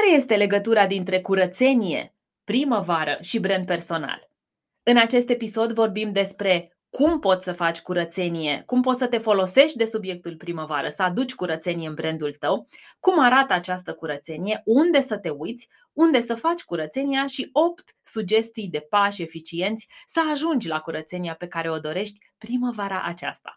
Care este legătura dintre curățenie, primăvară și brand personal? În acest episod vorbim despre cum poți să faci curățenie, cum poți să te folosești de subiectul primăvară, să aduci curățenie în brandul tău, cum arată această curățenie, unde să te uiți, unde să faci curățenia și 8 sugestii de pași eficienți să ajungi la curățenia pe care o dorești primăvara aceasta.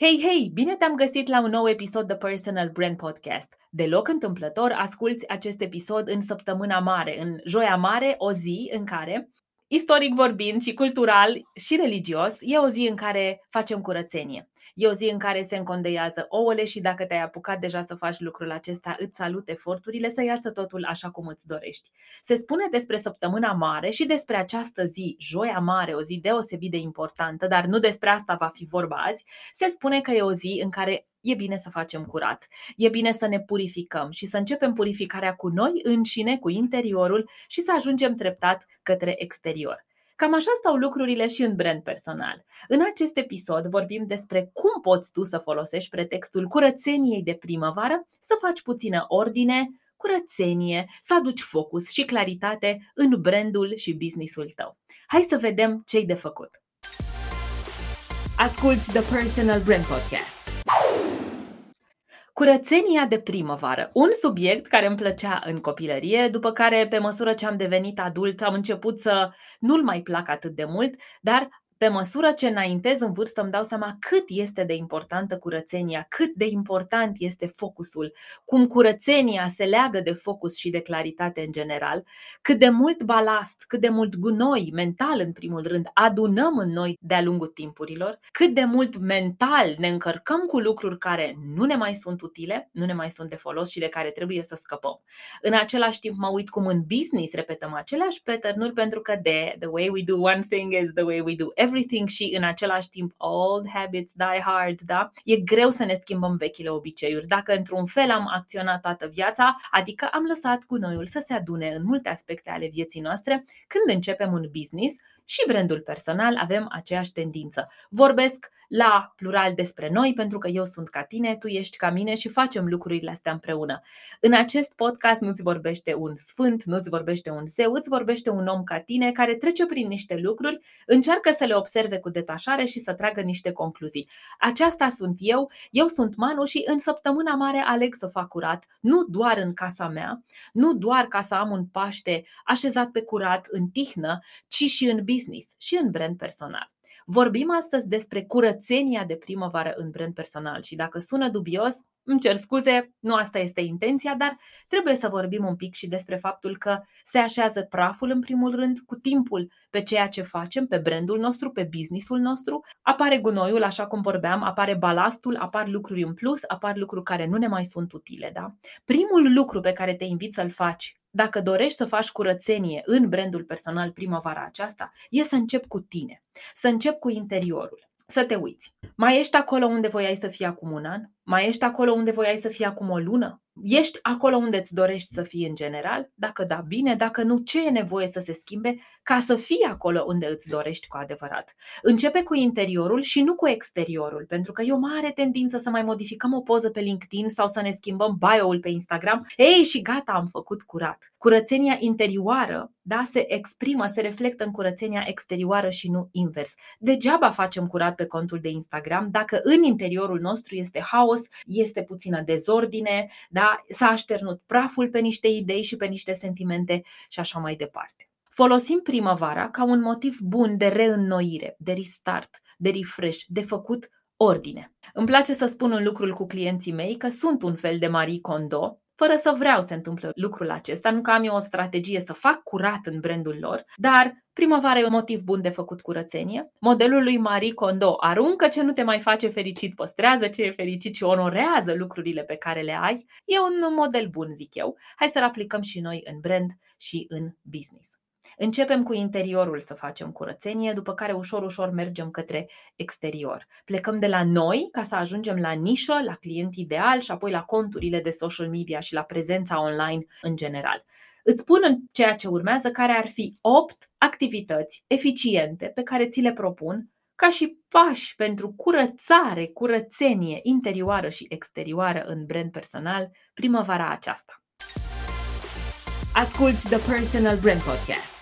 Hei, hei! Bine te-am găsit la un nou episod de Personal Brand Podcast. Deloc întâmplător, asculți acest episod în săptămâna mare, în Joia Mare, o zi în care, istoric vorbind și cultural și religios, e o zi în care facem curățenie. E o zi în care se încondeiază ouăle și dacă te-ai apucat deja să faci lucrul acesta, îți salut eforturile să iasă totul așa cum îți dorești. Se spune despre săptămâna mare și despre această zi, Joia Mare, o zi deosebit de importantă, dar nu despre asta va fi vorba azi, se spune că e o zi în care e bine să facem curat, e bine să ne purificăm și să începem purificarea cu noi înșine, cu interiorul și să ajungem treptat către exterior. Cam așa stau lucrurile și în brand personal. În acest episod vorbim despre cum poți tu să folosești pretextul curățeniei de primăvară, să faci puțină ordine, curățenie, să aduci focus și claritate în brandul și businessul tău. Hai să vedem ce-i de făcut. Asculți The Personal Brand Podcast. Curățenia de primăvară, un subiect care îmi plăcea în copilărie, după care, pe măsură ce am devenit adult, am început să nu-l mai plac atât de mult, dar pe măsură ce înaintez în vârstă îmi dau seama cât este de importantă curățenia, cât de important este focusul, cum curățenia se leagă de focus și de claritate în general, cât de mult balast, cât de mult gunoi mental în primul rând adunăm în noi de-a lungul timpurilor, cât de mult mental ne încărcăm cu lucruri care nu ne mai sunt utile, nu ne mai sunt de folos și de care trebuie să scăpăm. În același timp mă uit cum în business repetăm aceleași pattern-uri pentru că the way we do one thing is the way we do everything și în același timp old habits die hard, da? E greu să ne schimbăm vechile obiceiuri. Dacă într-un fel am acționat toată viața, adică am lăsat gunoiul să se adune în multe aspecte ale vieții noastre, când începem un business și brandul personal avem aceeași tendință. Vorbesc la plural despre noi pentru că eu sunt ca tine, tu ești ca mine și facem lucrurile astea împreună. În acest podcast nu-ți vorbește un sfânt, nu-ți vorbește un zeu, îți vorbește un om ca tine care trece prin niște lucruri, încearcă să le observe cu detașare și să tragă niște concluzii. Aceasta sunt eu sunt Manu și în săptămâna mare aleg să fac curat, nu doar în casa mea, nu doar ca să am un Paște așezat pe curat în tihnă, ci și în business și în brand personal. Vorbim astăzi despre curățenia de primăvară în brand personal și dacă sună dubios, îmi cer scuze, nu asta este intenția, dar trebuie să vorbim un pic și despre faptul că se așează praful în primul rând cu timpul pe ceea ce facem, pe brandul nostru, pe businessul nostru. Apare gunoiul, așa cum vorbeam, apare balastul, apar lucruri în plus, apar lucruri care nu ne mai sunt utile, da? Primul lucru pe care te invit să-l faci dacă dorești să faci curățenie în brandul personal primăvara aceasta, e să începi cu tine, să începi cu interiorul. Să te uiți. Mai ești acolo unde voiai să fii acum un an? Mai ești acolo unde voiai să fii acum o lună? Ești acolo unde îți dorești să fii în general? Dacă da, bine, dacă nu, ce e nevoie să se schimbe ca să fii acolo unde îți dorești cu adevărat? Începe cu interiorul și nu cu exteriorul, pentru că e o mare tendință să mai modificăm o poză pe LinkedIn sau să ne schimbăm bio-ul pe Instagram. Ei, și gata, am făcut curat. Curățenia interioară, da, se exprimă, se reflectă în curățenia exterioară și nu invers. Degeaba facem curat pe contul de Instagram dacă în interiorul nostru este haos, este puțină dezordine, da? S-a așternut praful pe niște idei și pe niște sentimente și așa mai departe. Folosim primăvara ca un motiv bun de reînnoire, de restart, de refresh, de făcut ordine. Îmi place să spun în lucrul cu clienții mei că sunt un fel de Marie Kondo, fără să vreau să întâmple lucrul acesta, nu că am eu o strategie să fac curat în brandul lor, dar primăvara e un motiv bun de făcut curățenie. Modelul lui Marie Kondo: aruncă ce nu te mai face fericit, păstrează ce e fericit și onorează lucrurile pe care le ai. E un model bun, zic eu. Hai să-l aplicăm și noi în brand și în business. Începem cu interiorul să facem curățenie, după care ușor, ușor mergem către exterior. Plecăm de la noi ca să ajungem la nișă, la client ideal și apoi la conturile de social media și la prezența online în general. Îți spun în ceea ce urmează care ar fi 8 activități eficiente pe care ți le propun ca și pași pentru curățare, curățenie interioară și exterioară în brand personal primăvara aceasta. Asculți The Personal Brand Podcast.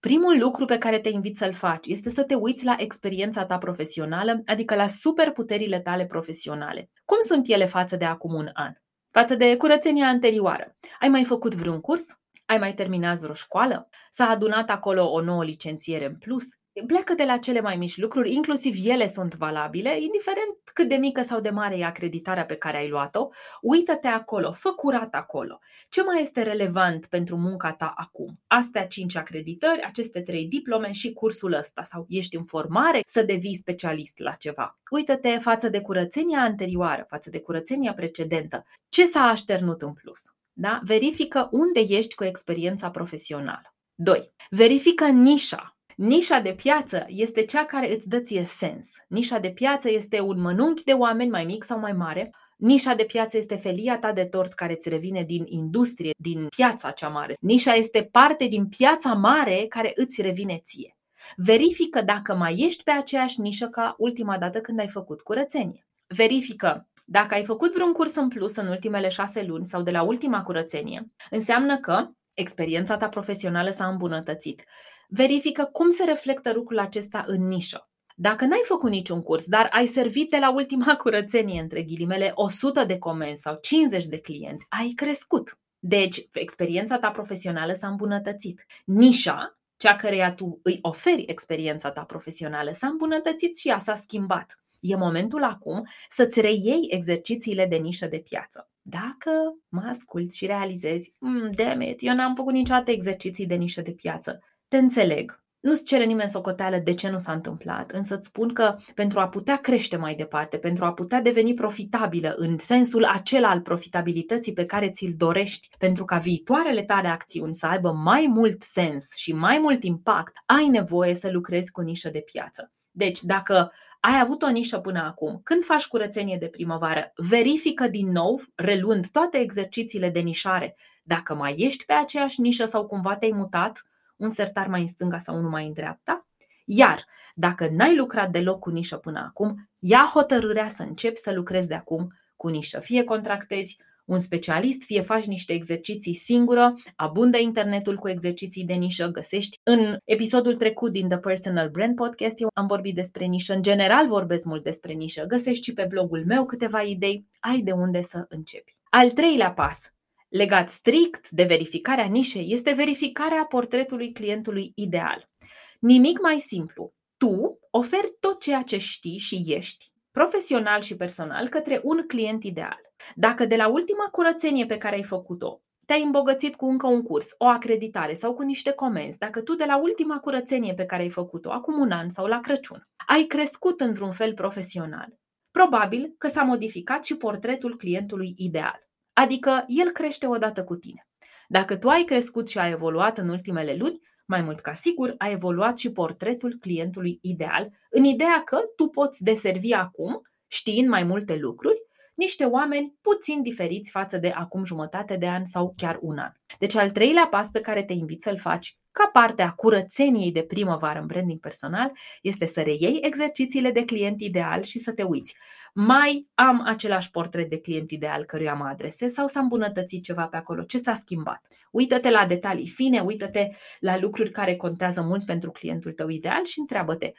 Primul lucru pe care te invit să-l faci este să te uiți la experiența ta profesională, adică la superputerile tale profesionale. Cum sunt ele față de acum un an? Față de curățenia anterioară. Ai mai făcut vreun curs? Ai mai terminat vreo școală? S-a adunat acolo o nouă licențiere în plus? Pleacă de la cele mai mici lucruri, inclusiv ele sunt valabile, indiferent cât de mică sau de mare e acreditarea pe care ai luat-o. Uită-te acolo, fă curat acolo. Ce mai este relevant pentru munca ta acum? Astea 5 acreditări, aceste 3 diplome și cursul ăsta. Sau ești în formare să devii specialist la ceva. Uită-te față de curățenia anterioară, față de curățenia precedentă. Ce s-a așternut în plus? Da? Verifică unde ești cu experiența profesională. 2. Verifică nișa. Nișa de piață este cea care îți dă ție sens. Nișa de piață este un mănunchi de oameni mai mic sau mai mare. Nișa de piață este felia ta de tort care îți revine din industrie, din piața cea mare. Nișa este parte din piața mare care îți revine ție. Verifică dacă mai ești pe aceeași nișă ca ultima dată când ai făcut curățenie. Verifică dacă ai făcut vreun curs în plus în ultimele 6 luni sau de la ultima curățenie. Înseamnă că experiența ta profesională s-a îmbunătățit. Verifică cum se reflectă lucrul acesta în nișă. Dacă n-ai făcut niciun curs, dar ai servit de la ultima curățenie, între ghilimele, 100 de comenzi sau 50 de clienți, ai crescut. Deci, experiența ta profesională s-a îmbunătățit. Nișa, cea căreia tu îi oferi experiența ta profesională, s-a îmbunătățit și ea s-a schimbat. E momentul acum să-ți reiei exercițiile de nișă de piață. Dacă mă asculți și realizezi, damn it, eu n-am făcut niciodată exerciții de nișă de piață, te înțeleg. Nu-ți cere nimeni socoteală de ce nu s-a întâmplat, însă îți spun că pentru a putea crește mai departe, pentru a putea deveni profitabilă în sensul acela al profitabilității pe care ți-l dorești, pentru ca viitoarele tale acțiuni să aibă mai mult sens și mai mult impact, ai nevoie să lucrezi cu nișă de piață. Deci, dacă ai avut o nișă până acum, când faci curățenie de primăvară, verifică din nou, reluând toate exercițiile de nișare, dacă mai ești pe aceeași nișă sau cumva te-ai mutat, un sertar mai în stânga sau unul mai în dreapta. Iar, dacă n-ai lucrat deloc cu nișă până acum, ia hotărârea să începi să lucrezi de acum cu nișă. Fie contractezi un specialist, fie faci niște exerciții singură, abundă internetul cu exerciții de nișă, găsești. În episodul trecut din The Personal Brand Podcast eu am vorbit despre nișă, în general vorbesc mult despre nișă, găsești și pe blogul meu câteva idei, ai de unde să începi. Al 3-lea pas, legat strict de verificarea nișei, este verificarea portretului clientului ideal. Nimic mai simplu, tu oferi tot ceea ce știi și ești, profesional și personal, către un client ideal. Dacă de la ultima curățenie pe care ai făcut-o te-ai îmbogățit cu încă un curs, o acreditare sau cu niște comenzi, dacă tu de la ultima curățenie pe care ai făcut-o acum un an sau la Crăciun ai crescut într-un fel profesional, probabil că s-a modificat și portretul clientului ideal, adică el crește odată cu tine. Dacă tu ai crescut și ai evoluat în ultimele luni, mai mult ca sigur, ai evoluat și portretul clientului ideal, în ideea că tu poți deservi acum, știind mai multe lucruri, niște oameni puțin diferiți față de acum jumătate de an sau chiar un an. Deci al 3-lea pas pe care te invit să-l faci ca parte a curățeniei de primăvară în branding personal este să reiei exercițiile de client ideal și să te uiți. Mai am același portret de client ideal căruia mă adresez sau s-a îmbunătățit ceva pe acolo? Ce s-a schimbat? Uită-te la detalii fine, uită-te la lucruri care contează mult pentru clientul tău ideal și întreabă-te: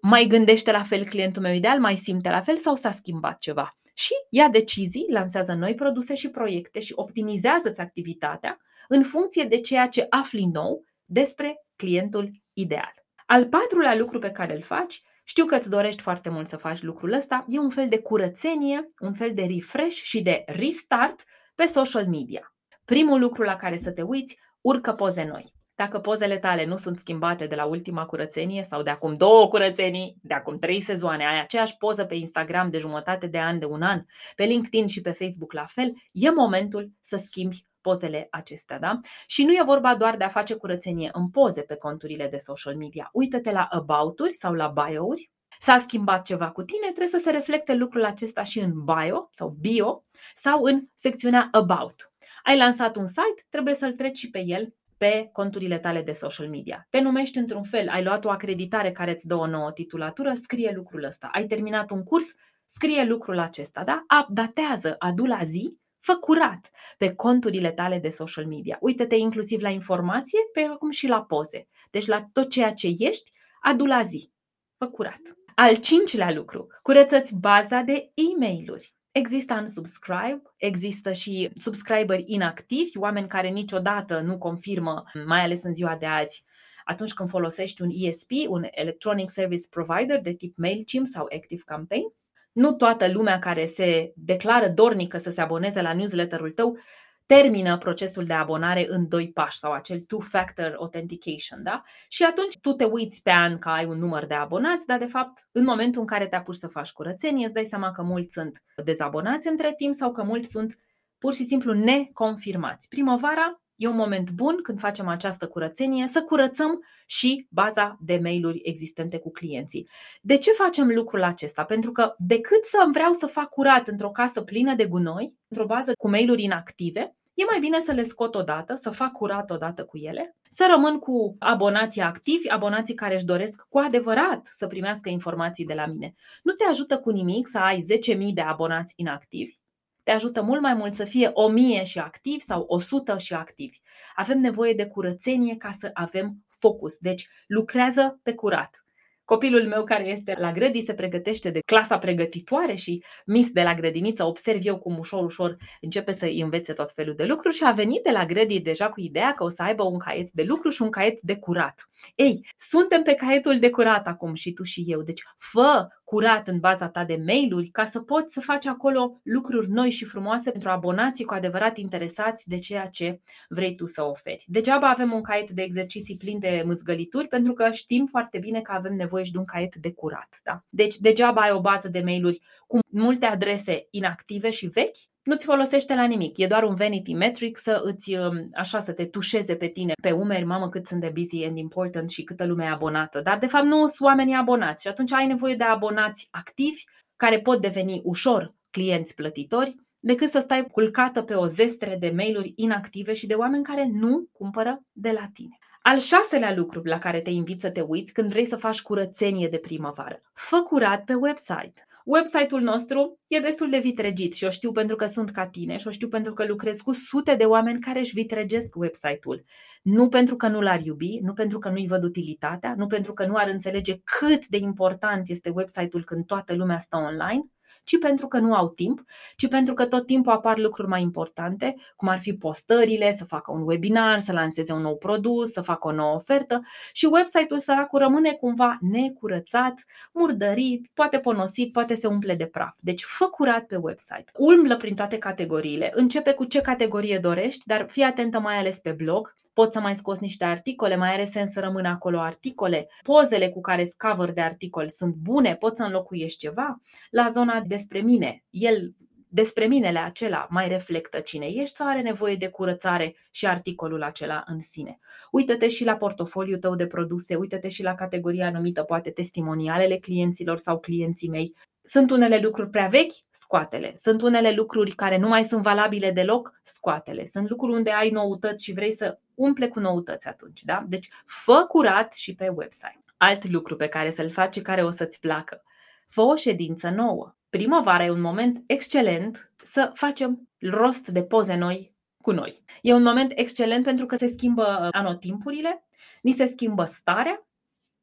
mai gândește la fel clientul meu ideal? Mai simte la fel sau s-a schimbat ceva? Și ia decizii, lansează noi produse și proiecte și optimizează-ți activitatea în funcție de ceea ce afli nou despre clientul ideal. Al 4-lea lucru pe care îl faci, știu că îți dorești foarte mult să faci lucrul ăsta, e un fel de curățenie, un fel de refresh și de restart pe social media. Primul lucru la care să te uiți, urcă poze noi. Dacă pozele tale nu sunt schimbate de la ultima curățenie sau de acum 2 curățenii, de acum 3 sezoane, ai aceeași poză pe Instagram de jumătate de an, de un an, pe LinkedIn și pe Facebook la fel, e momentul să schimbi pozele acestea, da? Și nu e vorba doar de a face curățenie în poze pe conturile de social media. Uită-te la about-uri sau la bio-uri. S-a schimbat ceva cu tine, trebuie să se reflecte lucrul acesta și în bio sau bio sau în secțiunea about. Ai lansat un site, trebuie să-l treci și pe el pe conturile tale de social media. Te numești într-un fel, ai luat o acreditare care îți dă o nouă titulatură, scrie lucrul ăsta. Ai terminat un curs, scrie lucrul acesta, da? Updatează, adu la zi, fă curat pe conturile tale de social media. Uită-te inclusiv la informație, precum și la poze. Deci la tot ceea ce ești, adu la zi, fă curat. Al 5-lea lucru, curăță-ți baza de e-mail-uri. Există unsubscribe, există și subscriberi inactivi, oameni care niciodată nu confirmă, mai ales în ziua de azi, atunci când folosești un ESP, un Electronic Service Provider de tip MailChimp sau Active Campaign. Nu toată lumea care se declară dornică să se aboneze la newsletterul tău termină procesul de abonare în 2 pași sau acel two-factor authentication, da? Și atunci tu te uiți pe an că ai un număr de abonați, dar de fapt în momentul în care te apuci să faci curățenie îți dai seama că mulți sunt dezabonați între timp sau că mulți sunt pur și simplu neconfirmați. Primăvara e un moment bun când facem această curățenie să curățăm și baza de mail-uri existente cu clienții. De ce facem lucrul acesta? Pentru că decât să vreau să fac curat într-o casă plină de gunoi, într-o bază cu mail-uri inactive, e mai bine să le scot odată, să fac curat odată cu ele, să rămân cu abonații activi, abonații care își doresc cu adevărat să primească informații de la mine. Nu te ajută cu nimic să ai 10.000 de abonați inactivi, te ajută mult mai mult să fie 1.000 și activi sau 100 și activi. Avem nevoie de curățenie ca să avem focus, deci lucrează pe curat. Copilul meu care este la grădini se pregătește de clasa pregătitoare și Miss de la grădiniță, observ eu cum ușor, ușor începe să învețe tot felul de lucruri și a venit de la grădini deja cu ideea că o să aibă un caiet de lucru și un caiet de curat. Ei, suntem pe caietul de curat acum și tu și eu, deci fă curat în baza ta de mail-uri ca să poți să faci acolo lucruri noi și frumoase pentru abonații cu adevărat interesați de ceea ce vrei tu să oferi. Degeaba avem un caiet de exerciții plin de mâzgălituri pentru că știm foarte bine că avem nevoie și de un caiet de curat. Da? Deci degeaba ai o bază de mail-uri cu multe adrese inactive și vechi, nu-ți folosește la nimic. E doar un vanity metric să îți așa să te tușeze pe tine pe umeri, mamă cât sunt de busy and important și câtă lume e abonată. Dar de fapt nu sunt oamenii abonați și atunci ai nevoie de abonați activi care pot deveni ușor clienți plătitori decât să stai culcată pe o zestre de mail-uri inactive și de oameni care nu cumpără de la tine. Al 6-lea lucru la care te invit să te uiți când vrei să faci curățenie de primăvară. Fă curat pe website. Website-ul nostru e destul de vitregit și o știu pentru că sunt ca tine și o știu pentru că lucrez cu sute de oameni care își vitregesc website-ul. Nu pentru că nu l-ar iubi, nu pentru că nu-i văd utilitatea, nu pentru că nu ar înțelege cât de important este website-ul când toată lumea stă online, ci pentru că nu au timp, ci pentru că tot timpul apar lucruri mai importante, cum ar fi postările, să facă un webinar, să lanseze un nou produs, să facă o nouă ofertă și website-ul săracul rămâne cumva necurățat, murdărit, poate ponosit, poate se umple de praf. Deci fă curat pe website. Umblă prin toate categoriile, începe cu ce categorie dorești, dar fii atentă mai ales pe blog. Poți să mai scoți niște articole, mai are sens să rămână acolo articole, pozele cu care cover de articol sunt bune, poți să înlocuiești ceva. La zona despre mine, el despre minele acela mai reflectă cine ești sau are nevoie de curățare și articolul acela în sine. Uită-te și la portofoliul tău de produse, uită-te și la categoria numită poate testimonialele clienților sau clienții mei. Sunt unele lucruri prea vechi? Scoate-le. Sunt unele lucruri care nu mai sunt valabile deloc? Scoate-le. Sunt lucruri unde ai noutăți și vrei să umple cu noutăți atunci, da? Deci fă curat și pe website. Alt lucru pe care să-l faci și care o să-ți placă. Fă o ședință nouă. Primăvara e un moment excelent să facem rost de poze noi cu noi. E un moment excelent pentru că se schimbă anotimpurile, ni se schimbă starea.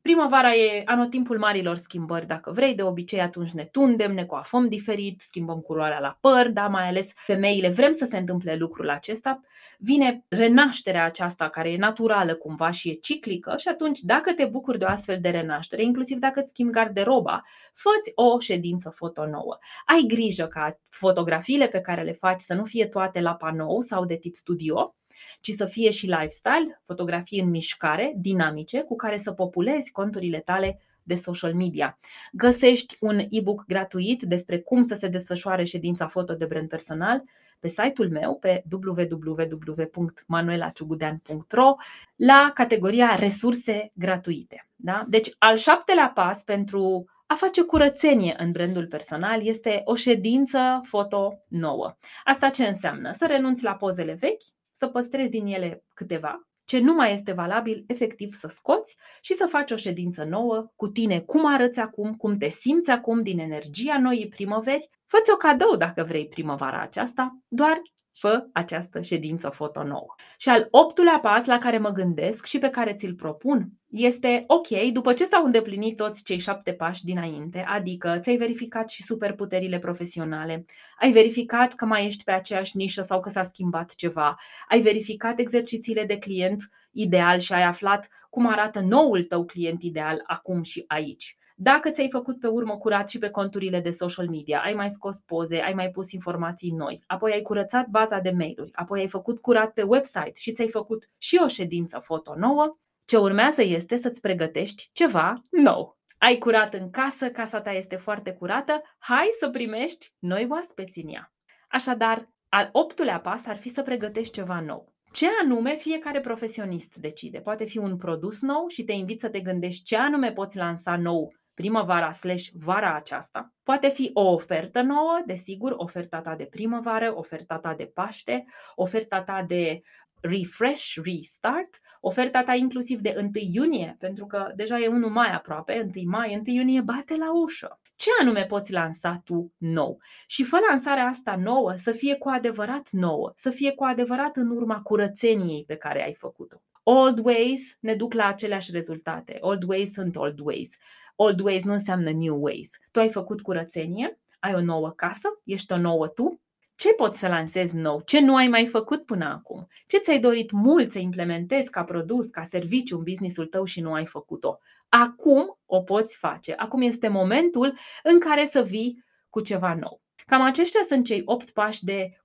Primăvara e anotimpul marilor schimbări, dacă vrei, de obicei atunci ne tundem, ne coafăm diferit, schimbăm culoarea la păr, da, mai ales femeile, vrem să se întâmple lucrul acesta. Vine renașterea aceasta care e naturală cumva și e ciclică și atunci dacă te bucuri de o astfel de renaștere, inclusiv dacă îți schimbi garderoba, fă-ți o ședință foto nouă. Ai grijă ca fotografiile pe care le faci să nu fie toate la panou sau de tip studio, ci să fie și lifestyle, fotografii în mișcare, dinamice, cu care să populezi conturile tale de social media. Găsești un e-book gratuit despre cum să se desfășoare ședința foto de brand personal pe site-ul meu, pe www.manuelaciugudean.ro, la categoria resurse gratuite. Da? Deci al 7-lea pas pentru a face curățenie în brandul personal este o ședință foto nouă. Asta ce înseamnă? Să renunți la pozele vechi, să păstrezi din ele câteva, ce nu mai este valabil, efectiv să scoți și să faci o ședință nouă cu tine, cum arăți acum, cum te simți acum din energia noii primăveri. Fă-ți o cadou dacă vrei primăvara aceasta, doar fă această ședință foto nouă. Și al 8-lea pas la care mă gândesc și pe care ți-l propun este, ok, după ce s-au îndeplinit toți cei 7 pași dinainte, adică ți-ai verificat și superputerile profesionale, ai verificat că mai ești pe aceeași nișă sau că s-a schimbat ceva, ai verificat exercițiile de client ideal și ai aflat cum arată noul tău client ideal acum și aici. Dacă ți-ai făcut pe urmă curat și pe conturile de social media, ai mai scos poze, ai mai pus informații noi, apoi ai curățat baza de mail-uri, apoi ai făcut curat pe website și ți-ai făcut și o ședință foto nouă, ce urmează este să-ți pregătești ceva nou. Ai curat în casă, casa ta este foarte curată, hai să primești noi oaspeți în ea. Așadar, al 8-lea pas ar fi să pregătești ceva nou. Ce anume fiecare profesionist decide? Poate fi un produs nou și te invit să te gândești ce anume poți lansa nou primăvara/vara aceasta. Poate fi o ofertă nouă, desigur, oferta ta de primăvară, oferta ta de Paște, oferta ta de refresh, restart, oferta ta inclusiv de 1 iunie, pentru că deja e 1 mai aproape, 1 mai, 1 iunie bate la ușă. Ce anume poți lansa tu nou? Și fă lansarea asta nouă să fie cu adevărat nouă, să fie cu adevărat în urma curățeniei pe care ai făcut-o. Old ways ne duc la aceleași rezultate. Old ways sunt old ways. Old ways nu înseamnă new ways. Tu ai făcut curățenie, ai o nouă casă, ești o nouă tu. Ce poți să lansezi nou? Ce nu ai mai făcut până acum? Ce ți-ai dorit mult să implementezi ca produs, ca serviciu în business-ul tău și nu ai făcut-o? Acum o poți face. Acum este momentul în care să vii cu ceva nou. Cam aceștia sunt cei 8 pași de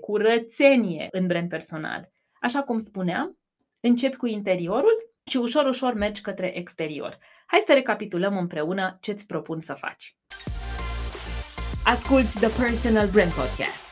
curățenie în brand personal. Așa cum spuneam, începi cu interiorul și ușor, ușor mergi către exterior. Hai să recapitulăm împreună ce-ți propun să faci. Asculți The Personal Brand Podcast.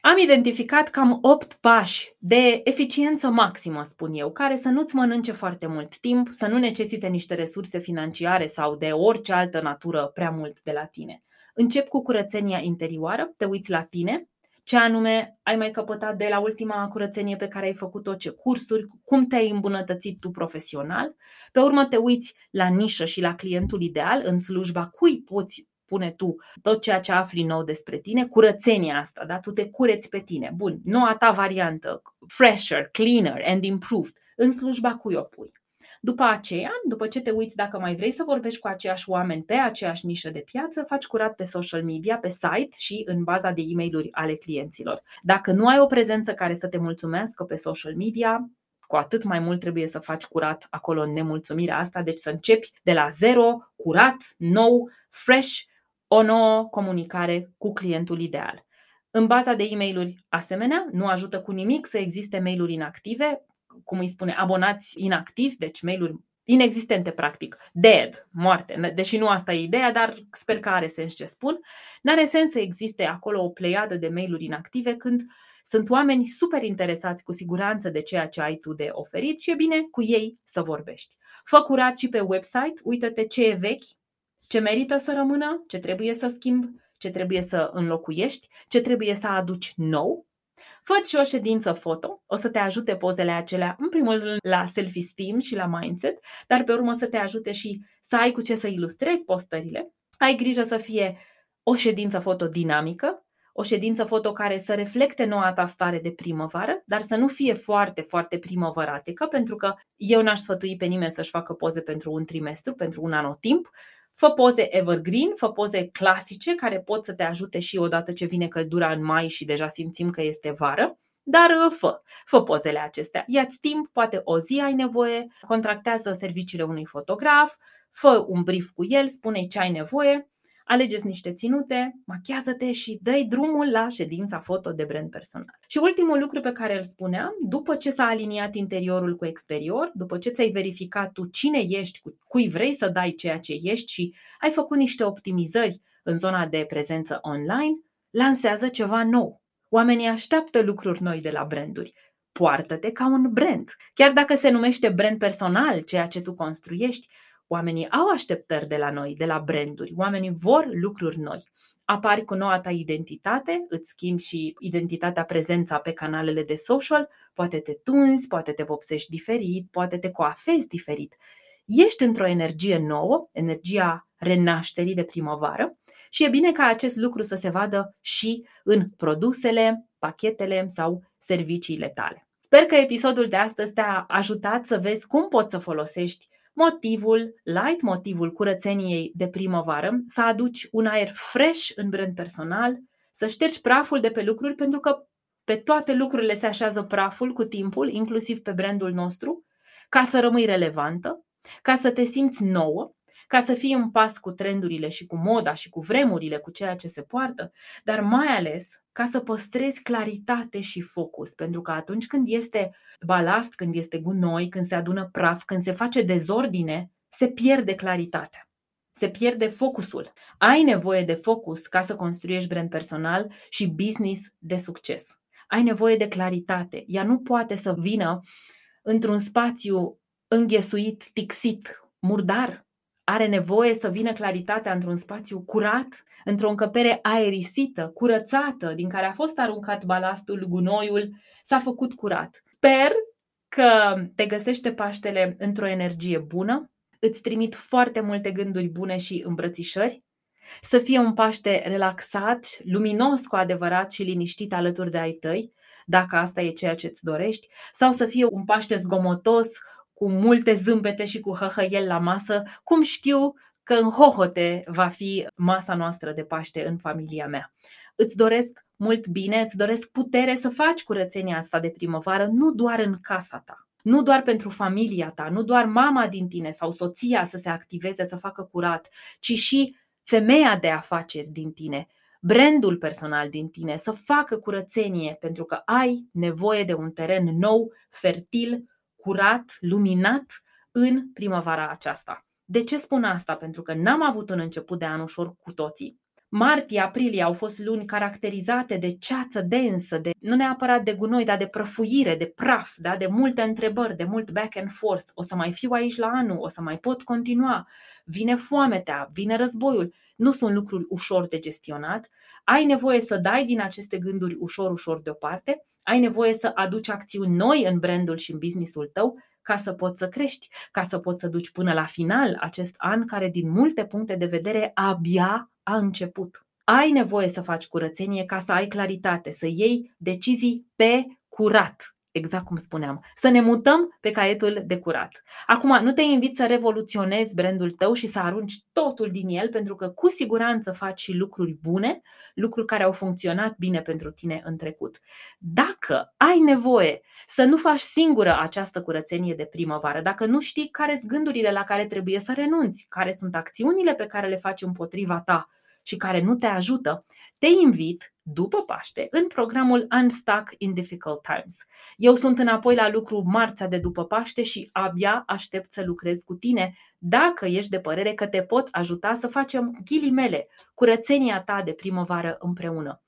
Am identificat cam 8 pași de eficiență maximă, spun eu, care să nu-ți mănânce foarte mult timp, să nu necesite niște resurse financiare sau de orice altă natură prea mult de la tine. Încep cu curățenia interioară, te uiți la tine. Ce anume ai mai căpătat de la ultima curățenie pe care ai făcut-o, ce cursuri, cum te-ai îmbunătățit tu profesional. Pe urmă te uiți la nișă și la clientul ideal, în slujba cui poți pune tu tot ceea ce afli nou despre tine, curățenia asta, da? Tu te cureți pe tine. Bun, noua ta variantă, fresher, cleaner and improved, în slujba cui o pui. După aceea, după ce te uiți dacă mai vrei să vorbești cu aceiași oameni pe aceeași nișă de piață, faci curat pe social media, pe site și în baza de e-mail-uri ale clienților. Dacă nu ai o prezență care să te mulțumească pe social media, cu atât mai mult trebuie să faci curat acolo în nemulțumirea asta, deci să începi de la zero, curat, nou, fresh, o nouă comunicare cu clientul ideal. În baza de e-mail-uri asemenea, nu ajută cu nimic să existe mail-uri inactive, cum îi spune, abonați inactivi, deci mail-uri inexistente practic, dead, moarte, deși nu asta e ideea, dar sper că are sens ce spun. N-are sens să existe acolo o pleiadă de mail-uri inactive când sunt oameni super interesați cu siguranță de ceea ce ai tu de oferit și e bine cu ei să vorbești. Fă curat și pe website, uită-te ce e vechi, ce merită să rămână, ce trebuie să schimbi, ce trebuie să înlocuiești, ce trebuie să aduci nou. Fă-ți și o ședință foto, o să te ajute pozele acelea, în primul rând la self-esteem și la mindset, dar pe urmă să te ajute și să ai cu ce să ilustrezi postările. Ai grijă să fie o ședință foto dinamică, o ședință foto care să reflecte noua ta stare de primăvară, dar să nu fie foarte, foarte primăvaratică, pentru că eu n-aș sfătui pe nimeni să-și facă poze pentru un trimestru, pentru un anotimp. Fă poze evergreen, fă poze clasice care pot să te ajute și odată ce vine căldura în mai și deja simțim că este vară, dar fă pozele acestea. Ia-ți timp, poate o zi ai nevoie, contractează serviciile unui fotograf, fă un brief cu el, spune-i ce ai nevoie, alegeți niște ținute, machiază-te și dă-i drumul la ședința foto de brand personal. Și ultimul lucru pe care îl spuneam, după ce s-a aliniat interiorul cu exterior, după ce ți-ai verificat tu cine ești, cui vrei să dai ceea ce ești și ai făcut niște optimizări în zona de prezență online, lansează ceva nou. Oamenii așteaptă lucruri noi de la branduri. Poartă-te ca un brand. Chiar dacă se numește brand personal, ceea ce tu construiești, oamenii au așteptări de la noi, de la branduri. Oamenii vor lucruri noi. Apari cu noua ta identitate, îți schimbi și identitatea, prezența pe canalele de social, poate te tunzi, poate te vopsești diferit, poate te coafezi diferit. Ești într-o energie nouă, energia renașterii de primăvară și e bine ca acest lucru să se vadă și în produsele, pachetele sau serviciile tale. Sper că episodul de astăzi te-a ajutat să vezi cum poți să folosești motivul curățeniei de primăvară, să aduci un aer fresh în brand personal, să ștergi praful de pe lucruri, pentru că pe toate lucrurile se așează praful cu timpul, inclusiv pe brandul nostru, ca să rămâi relevantă, ca să te simți nouă, ca să fii în pas cu trendurile și cu moda și cu vremurile, cu ceea ce se poartă, dar mai ales ca să păstrezi claritate și focus, pentru că atunci când este balast, când este gunoi, când se adună praf, când se face dezordine, se pierde claritatea. Se pierde focusul. Ai nevoie de focus ca să construiești brand personal și business de succes. Ai nevoie de claritate. Ea nu poate să vină într-un spațiu înghesuit, tixit, murdar. Are nevoie să vină claritatea într-un spațiu curat, într-o încăpere aerisită, curățată, din care a fost aruncat balastul, gunoiul, s-a făcut curat. Sper că te găsește Paștele într-o energie bună, îți trimit foarte multe gânduri bune și îmbrățișări, să fie un Paște relaxat, luminos cu adevărat și liniștit alături de ai tăi, dacă asta e ceea ce îți dorești, sau să fie un Paște zgomotos, cu multe zâmbete și cu hăhăiel la masă, cum știu că în hohote va fi masa noastră de Paște în familia mea. Îți doresc mult bine, îți doresc putere să faci curățenia asta de primăvară, nu doar în casa ta, nu doar pentru familia ta, nu doar mama din tine sau soția să se activeze, să facă curat, ci și femeia de afaceri din tine, brandul personal din tine, să facă curățenie, pentru că ai nevoie de un teren nou, fertil, curat, luminat în primăvara aceasta. De ce spun asta? Pentru că n-am avut un început de an ușor cu toții. Martie, aprilie au fost luni caracterizate de ceață densă, de nu neapărat de gunoi, dar de prăfuire, de praf, da? De multe întrebări, de mult back and forth. O să mai fiu aici la anul, o să mai pot continua. Vine foametea, vine războiul. Nu sunt lucruri ușor de gestionat. Ai nevoie să dai din aceste gânduri ușor, ușor deoparte. Ai nevoie să aduci acțiuni noi în brandul și în businessul tău ca să poți să crești, ca să poți să duci până la final acest an care din multe puncte de vedere abia a început. Ai nevoie să faci curățenie ca să ai claritate, să iei decizii pe curat, exact cum spuneam, să ne mutăm pe caietul de curat. Acum, nu te invit să revoluționezi brandul tău și să arunci totul din el, pentru că cu siguranță faci și lucruri bune, lucruri care au funcționat bine pentru tine în trecut. Dacă ai nevoie să nu faci singură această curățenie de primăvară, dacă nu știi care sunt gândurile la care trebuie să renunți, care sunt acțiunile pe care le faci împotriva ta și care nu te ajută, te invit după Paște în programul Unstuck in Difficult Times. Eu sunt înapoi la lucru marțea de după Paște și abia aștept să lucrez cu tine dacă ești de părere că te pot ajuta să facem ghilimele, curățenia ta de primăvară împreună.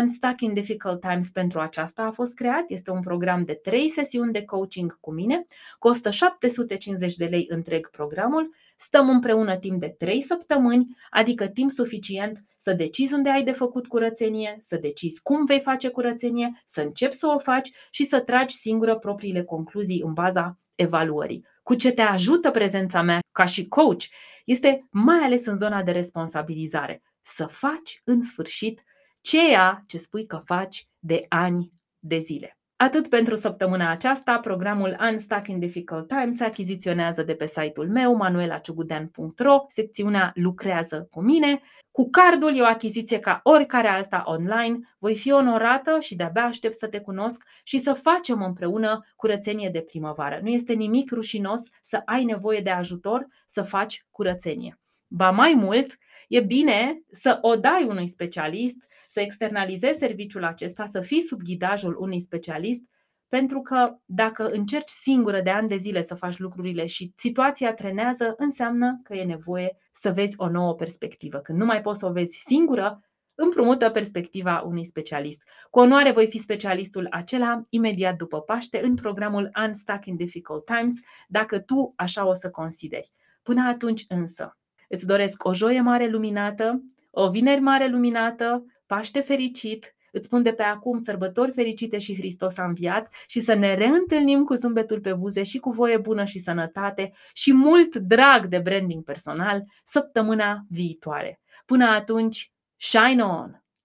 Unstuck in Difficult Times pentru aceasta a fost creat, este un program de 3 sesiuni de coaching cu mine, costă 750 de lei întreg programul, stăm împreună timp de 3 săptămâni, adică timp suficient să decizi unde ai de făcut curățenie, să decizi cum vei face curățenie, să începi să o faci și să tragi singură propriile concluzii în baza evaluării. Cu ce te ajută prezența mea ca și coach este mai ales în zona de responsabilizare, să faci în sfârșit ceea ce spui că faci de ani de zile. Atât pentru săptămâna aceasta, programul Unstuck in Difficult Times se achiziționează de pe site-ul meu, manuelaciugudean.ro, secțiunea Lucrează cu mine. Cu cardul e o achiziție ca oricare alta online, voi fi onorată și de-abia aștept să te cunosc și să facem împreună curățenie de primăvară. Nu este nimic rușinos să ai nevoie de ajutor să faci curățenie. Ba mai mult, e bine să o dai unui specialist, să externalizezi serviciul acesta, să fii sub ghidajul unui specialist, pentru că dacă încerci singură de ani de zile să faci lucrurile și situația trenează, înseamnă că e nevoie să vezi o nouă perspectivă. Când nu mai poți să o vezi singură, împrumută perspectiva unui specialist. Cu onoare voi fi specialistul acela imediat după Paște în programul Unstuck in Difficult Times, dacă tu așa o să consideri. Până atunci însă, îți doresc o joie mare luminată, o vineri mare luminată, Paște fericit, îți spun de pe acum sărbători fericite și Hristos a înviat și să ne reîntâlnim cu zâmbetul pe buze și cu voie bună și sănătate și mult drag de branding personal săptămâna viitoare. Până atunci, shine on!